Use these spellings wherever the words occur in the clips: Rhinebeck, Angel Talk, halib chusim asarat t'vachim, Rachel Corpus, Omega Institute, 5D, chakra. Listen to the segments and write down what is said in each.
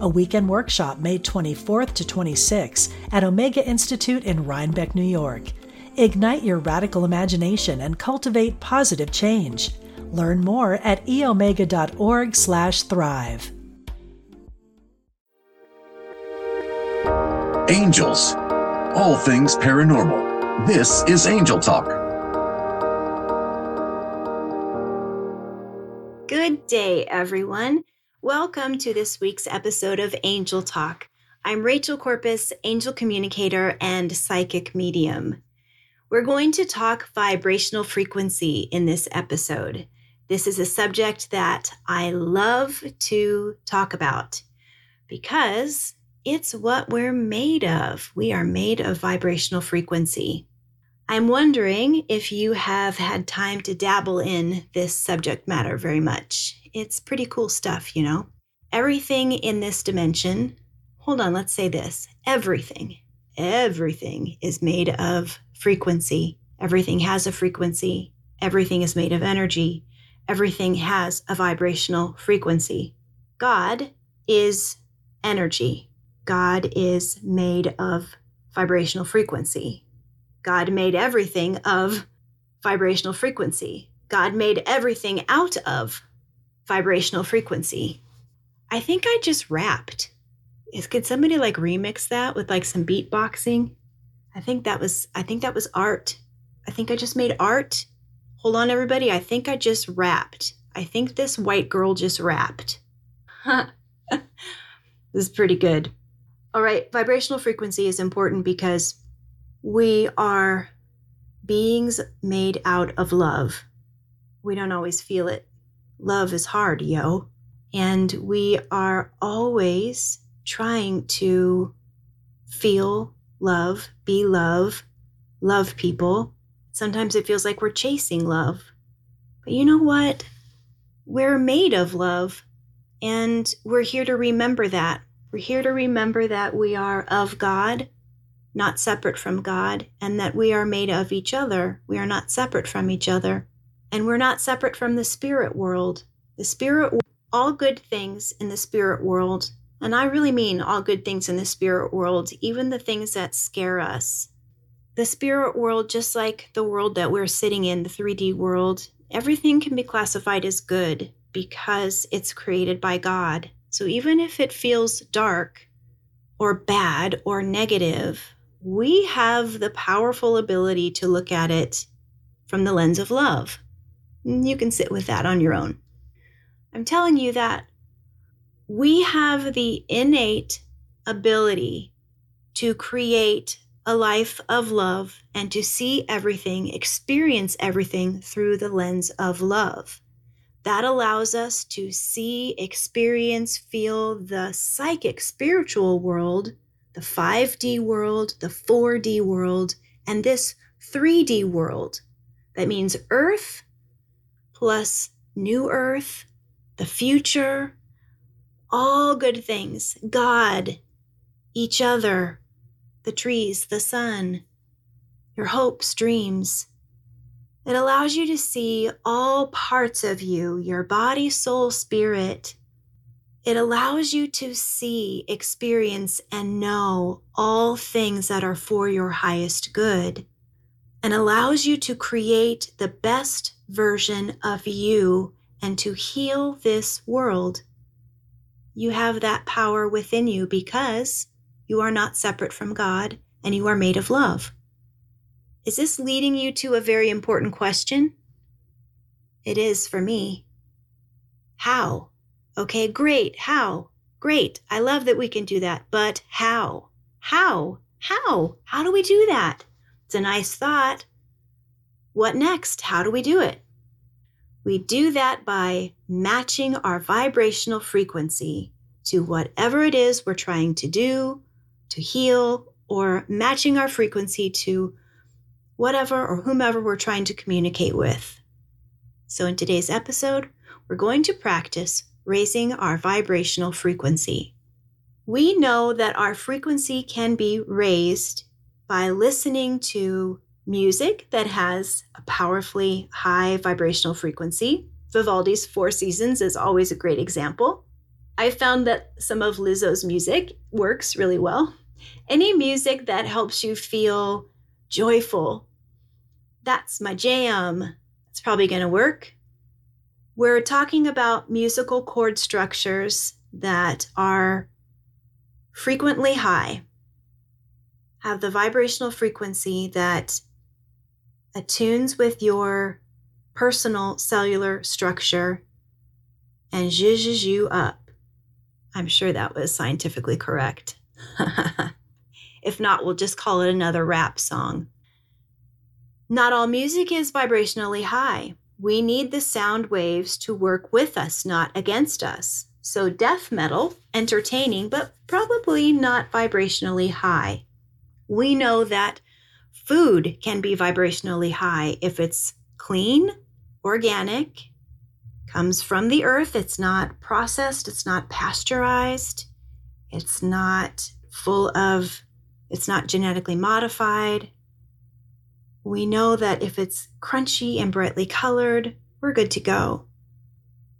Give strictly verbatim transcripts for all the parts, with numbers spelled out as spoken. a weekend workshop May twenty-fourth to twenty-sixth at Omega Institute in Rhinebeck, New York. Ignite your radical imagination and cultivate positive change. Learn more at e omega dot org slash thrive. Angels, all things paranormal. This is Angel Talk. Good day, everyone. Welcome to this week's episode of Angel Talk. I'm Rachel Corpus, angel communicator and psychic medium. We're going to talk vibrational frequency in this episode. This is a subject that I love to talk about because it's what we're made of. We are made of vibrational frequency. I'm wondering if you have had time to dabble in this subject matter very much. It's pretty cool stuff, you know. Everything in this dimension, hold on, let's say this. Everything, everything is made of frequency. Everything has a frequency. Everything is made of energy. Everything has a vibrational frequency. God is energy. God is made of vibrational frequency. God made everything of vibrational frequency. God made everything out of vibrational frequency. I think I just rapped. Is, could somebody like remix that with like some beatboxing? I think that was, I think that was art. I think I just made art. Hold on, everybody. I think I just rapped. I think this white girl just rapped. Huh. This is pretty good. All right. Vibrational frequency is important because we are beings made out of love. We don't always feel it. Love is hard, yo. And we are always trying to feel love, be love, love people. Sometimes it feels like we're chasing love. But you know what? We're made of love. And we're here to remember that. We're here to remember that we are of God, not separate from God, and that we are made of each other. We are not separate from each other. And we're not separate from the spirit world. The spirit, all good things in the spirit world, and I really mean all good things in the spirit world, even the things that scare us. The spirit world, just like the world that we're sitting in, the three D world, everything can be classified as good because it's created by God. So even if it feels dark or bad or negative, we have the powerful ability to look at it from the lens of love. You can sit with that on your own. I'm telling you that we have the innate ability to create a life of love and to see everything, experience everything through the lens of love. That allows us to see, experience, feel the psychic spiritual world, the five D world, the four D world, and this three D world. That means Earth plus New Earth, the future, all good things, God, each other, the trees, the sun, your hopes, dreams. It allows you to see all parts of you, your body, soul, spirit. It allows you to see, experience, and know all things that are for your highest good, and allows you to create the best version of you and to heal this world. You have that power within you because you are not separate from God and you are made of love. Is this leading you to a very important question? It is for me. How? Okay, great. How? Great. I love that we can do that. But how? How? How? How do we do that? It's a nice thought. What next? How do we do it? We do that by matching our vibrational frequency to whatever it is we're trying to do, to heal, or matching our frequency to whatever or whomever we're trying to communicate with. So in today's episode, we're going to practice raising our vibrational frequency. We know that our frequency can be raised by listening to music that has a powerfully high vibrational frequency. Vivaldi's Four Seasons is always a great example. I found that some of Lizzo's music works really well. Any music that helps you feel joyful, that's my jam. It's probably going to work. We're talking about musical chord structures that are frequently high, have the vibrational frequency that attunes with your personal cellular structure and zhuzhes you up. I'm sure that was scientifically correct. If not, we'll just call it another rap song. Not all music is vibrationally high. We need the sound waves to work with us, not against us. So death metal, entertaining, but probably not vibrationally high. We know that food can be vibrationally high if it's clean, organic, comes from the earth. It's not processed. It's not pasteurized. It's not full of It's not genetically modified. We know that if it's crunchy and brightly colored, we're good to go.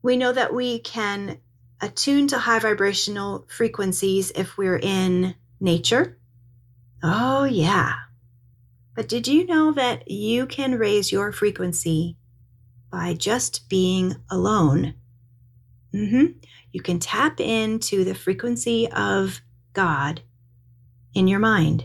We know that we can attune to high vibrational frequencies if we're in nature. Oh yeah. But did you know that you can raise your frequency by just being alone? Mm-hmm. You can tap into the frequency of God in your mind.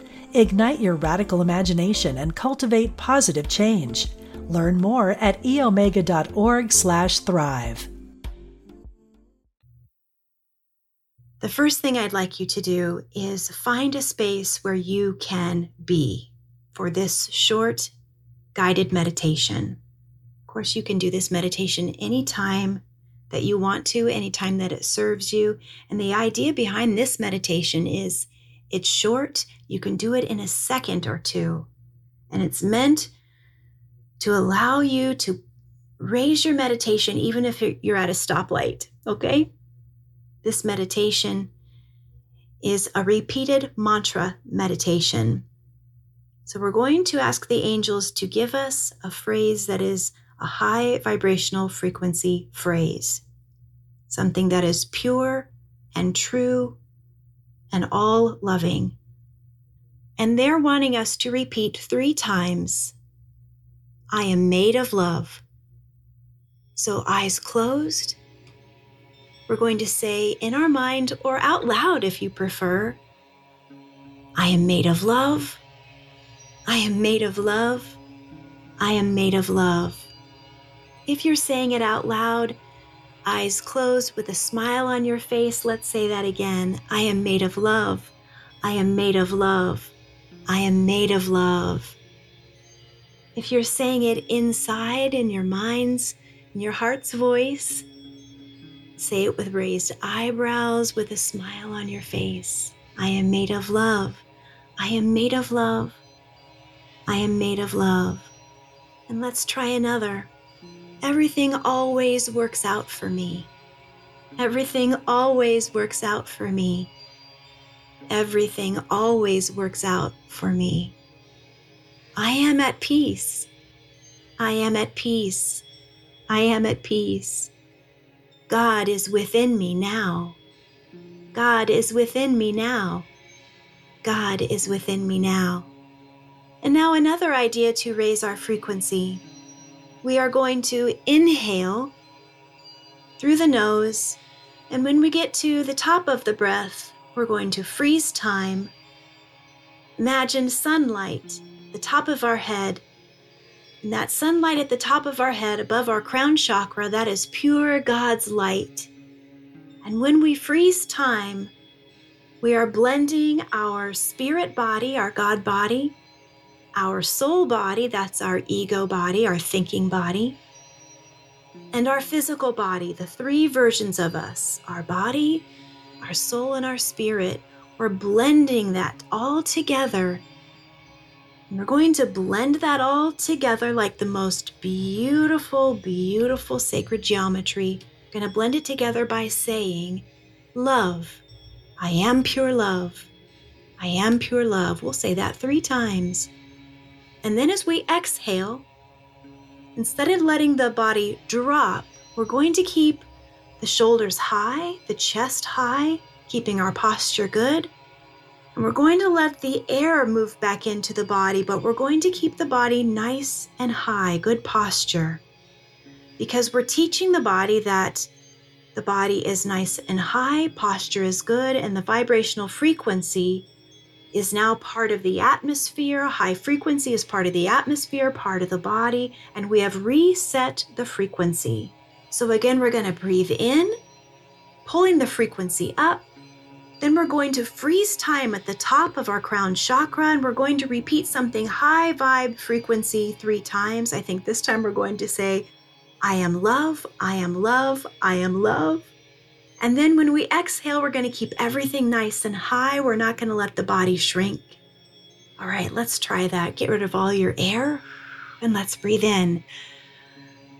Ignite your radical imagination and cultivate positive change. Learn more at e omega dot org slash thrive. The first thing I'd like you to do is find a space where you can be for this short guided meditation. Of course, you can do this meditation anytime that you want to, anytime that it serves you. And the idea behind this meditation is it's short. You can do it in a second or two. And it's meant to allow you to raise your meditation, even if you're at a stoplight, okay? This meditation is a repeated mantra meditation. So we're going to ask the angels to give us a phrase that is a high vibrational frequency phrase, something that is pure and true and all loving. And they're wanting us to repeat three times, I am made of love. So eyes closed, we're going to say in our mind or out loud if you prefer, I am made of love. I am made of love. I am made of love. If you're saying it out loud, eyes closed with a smile on your face, let's say that again. I am made of love. I am made of love. I am made of love. If you're saying it inside in your mind's, in your heart's voice, say it with raised eyebrows, with a smile on your face. I am made of love. I am made of love. I am made of love. And let's try another. Everything always works out for me. Everything always works out for me. Everything always works out for me. I am at peace. I am at peace. I am at peace. God is within me now. God is within me now. God is within me now. And now another idea to raise our frequency. We are going to inhale through the nose, and when we get to the top of the breath, we're going to freeze time Imagine sunlight, the top of our head. And that sunlight at the top of our head, above our crown chakra, that is pure God's light. And when we freeze time, we are blending our spirit body, our God body, our soul body, that's our ego body, our thinking body, and our physical body, the three versions of us, our body, our soul, and our spirit. We're blending that all together. And we're going to blend that all together like the most beautiful, beautiful sacred geometry. We're going to blend it together by saying, love. I am pure love. I am pure love. We'll say that three times. And then as we exhale, instead of letting the body drop, we're going to keep the shoulders high, the chest high, keeping our posture good. And we're going to let the air move back into the body, but we're going to keep the body nice and high, good posture. Because we're teaching the body that the body is nice and high, posture is good, and the vibrational frequency is now part of the atmosphere. High frequency is part of the atmosphere, part of the body, and we have reset the frequency. So again, we're going to breathe in, pulling the frequency up. Then we're going to freeze time at the top of our crown chakra, and we're going to repeat something high vibe frequency three times. I think this time we're going to say, I am love, I am love, I am love. And then when we exhale, we're going to keep everything nice and high. We're not going to let the body shrink. All right, let's try that. Get rid of all your air and let's breathe in.